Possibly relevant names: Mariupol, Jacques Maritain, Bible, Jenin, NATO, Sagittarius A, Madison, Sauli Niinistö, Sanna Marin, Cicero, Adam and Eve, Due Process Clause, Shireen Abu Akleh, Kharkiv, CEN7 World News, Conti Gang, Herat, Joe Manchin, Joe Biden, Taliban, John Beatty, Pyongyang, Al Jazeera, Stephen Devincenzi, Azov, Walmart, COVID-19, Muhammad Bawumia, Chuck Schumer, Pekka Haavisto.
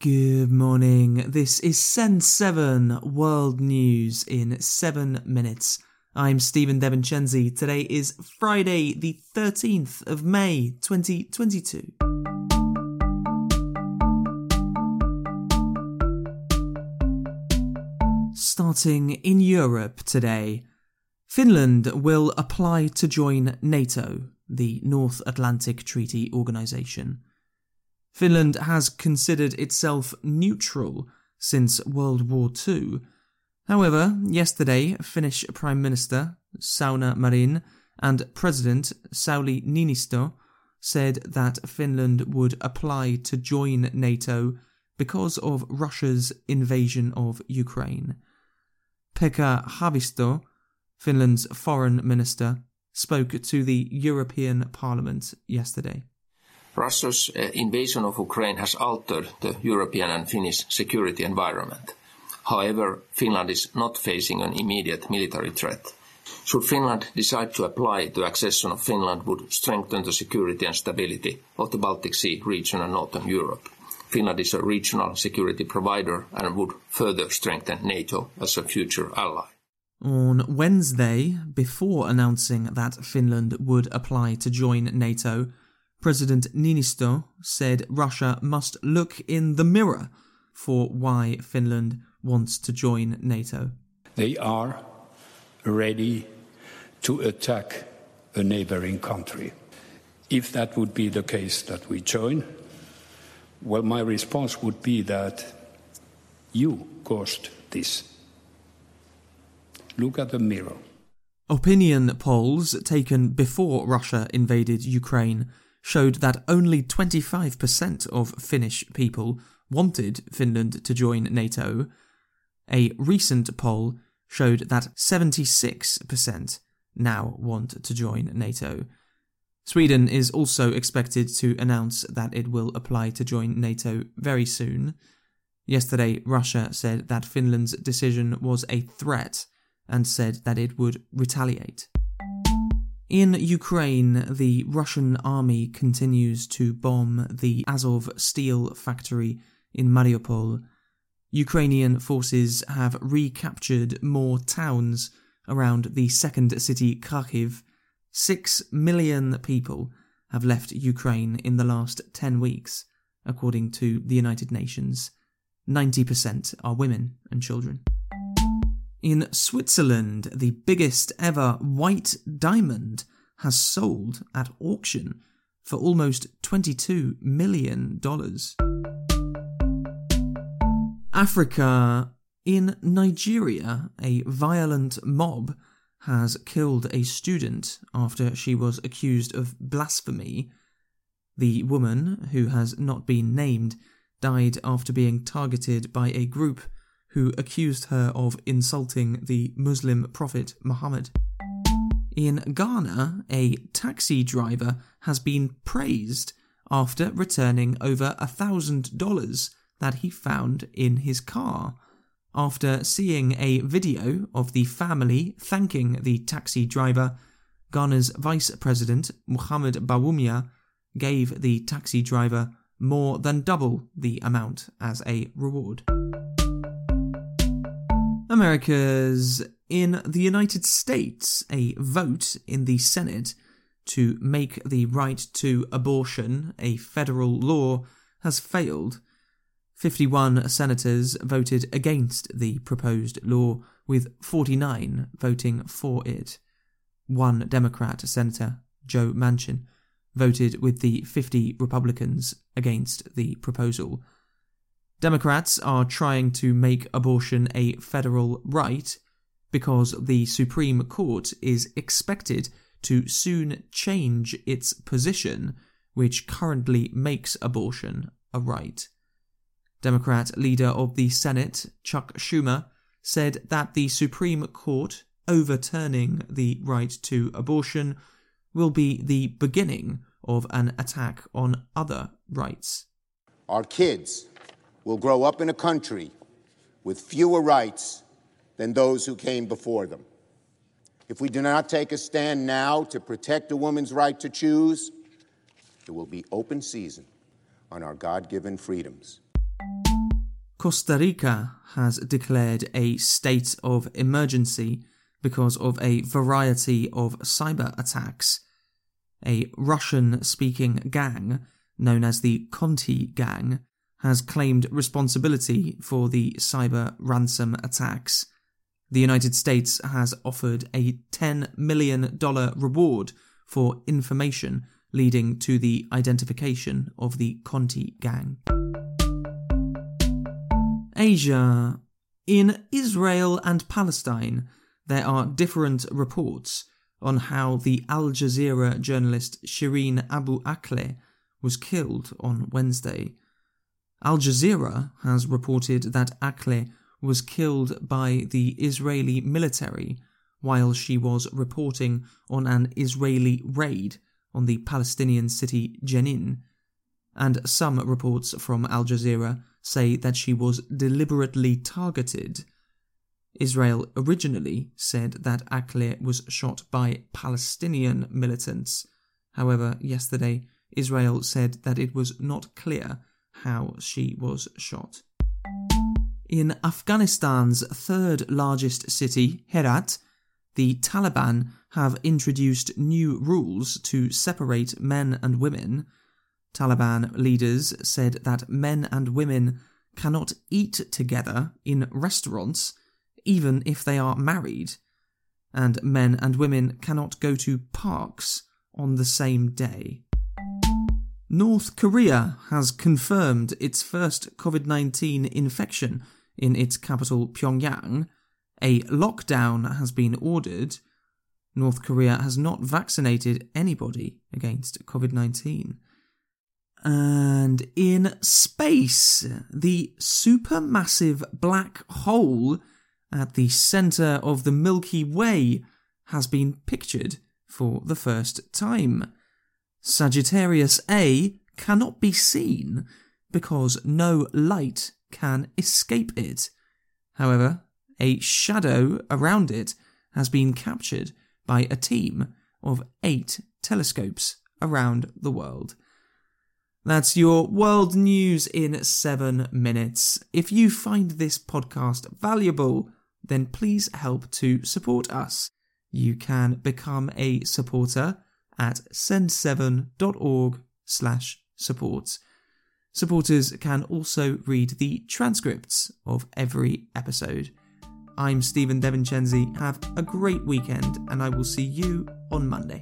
Good morning, this is CEN7 World News in 7 minutes. I'm Stephen Devincenzi. Today is Friday the 13th of May 2022. Starting in Europe today, Finland will apply to join NATO, the North Atlantic Treaty Organisation. Finland has considered itself neutral since World War II. However, yesterday, Finnish Prime Minister Sanna Marin and President Sauli Niinistö said that Finland would apply to join NATO because of Russia's invasion of Ukraine. Pekka Haavisto, Finland's foreign minister, spoke to the European Parliament yesterday. Russia's invasion of Ukraine has altered the European and Finnish security environment. However, Finland is not facing an immediate military threat. Should Finland decide to apply, the accession of Finland would strengthen the security and stability of the Baltic Sea region and Northern Europe. Finland is a regional security provider and would further strengthen NATO as a future ally. On Wednesday, before announcing that Finland would apply to join NATO, President Niinistö said Russia must look in the mirror for why Finland wants to join NATO. They are ready to attack a neighboring country. If that would be the case that we join, well, my response would be that you caused this. Look at the mirror. Opinion polls taken before Russia invaded Ukraine showed that only 25% of Finnish people wanted Finland to join NATO. A recent poll showed that 76% now want to join NATO. Sweden is also expected to announce that it will apply to join NATO very soon. Yesterday, Russia said that Finland's decision was a threat and said that it would retaliate. In Ukraine, the Russian army continues to bomb the Azov steel factory in Mariupol. Ukrainian forces have recaptured more towns around the second city Kharkiv. 6 million people have left Ukraine in the last 10 weeks, according to the United Nations. 90% are women and children. In Switzerland, the biggest ever white diamond has sold at auction for almost $22 million. Africa. In Nigeria, a violent mob has killed a student after she was accused of blasphemy. The woman, who has not been named, died after being targeted by a group who accused her of insulting the Muslim prophet Muhammad. In Ghana, a taxi driver has been praised after returning over $1,000 that he found in his car. After seeing a video of the family thanking the taxi driver, Ghana's Vice President Muhammad Bawumia gave the taxi driver more than double the amount as a reward. America's. In the United States, a vote in the Senate to make the right to abortion a federal law has failed. 51 senators voted against the proposed law, with 49 voting for it. One Democrat senator, Joe Manchin, voted with the 50 Republicans against the proposal. Democrats are trying to make abortion a federal right because the Supreme Court is expected to soon change its position, which currently makes abortion a right. Democrat leader of the Senate, Chuck Schumer, said that the Supreme Court overturning the right to abortion will be the beginning of an attack on other rights. Our kids will grow up in a country with fewer rights than those who came before them. If we do not take a stand now to protect a woman's right to choose, it will be open season on our God-given freedoms. Costa Rica has declared a state of emergency because of a variety of cyber attacks. A Russian-speaking gang, known as the Conti Gang, has claimed responsibility for the cyber ransom attacks. The United States has offered a $10 million reward for information leading to the identification of the Conti Gang. Asia. In Israel and Palestine, there are different reports on how the Al Jazeera journalist Shireen Abu Akleh was killed on Wednesday. Al Jazeera has reported that Akleh was killed by the Israeli military while she was reporting on an Israeli raid on the Palestinian city Jenin, and some reports from Al Jazeera say that she was deliberately targeted. Israel originally said that Akleh was shot by Palestinian militants. However, yesterday, Israel said that it was not clear how she was shot. In Afghanistan's third largest city, Herat, the Taliban have introduced new rules to separate men and women. Taliban leaders said that men and women cannot eat together in restaurants, even if they are married, and men and women cannot go to parks on the same day. North Korea has confirmed its first COVID-19 infection in its capital Pyongyang. A lockdown has been ordered. North Korea has not vaccinated anybody against COVID-19. And in space, the supermassive black hole at the centre of the Milky Way has been pictured for the first time. Sagittarius A cannot be seen because no light can escape it. However, a shadow around it has been captured by a team of 8 telescopes around the world. That's your world news in 7 minutes. If you find this podcast valuable, then please help to support us. You can become a supporter at cen7.org/support. Supporters can also read the transcripts of every episode. I'm Stephen Devincenzi. Have a great weekend, and I will see you on Monday.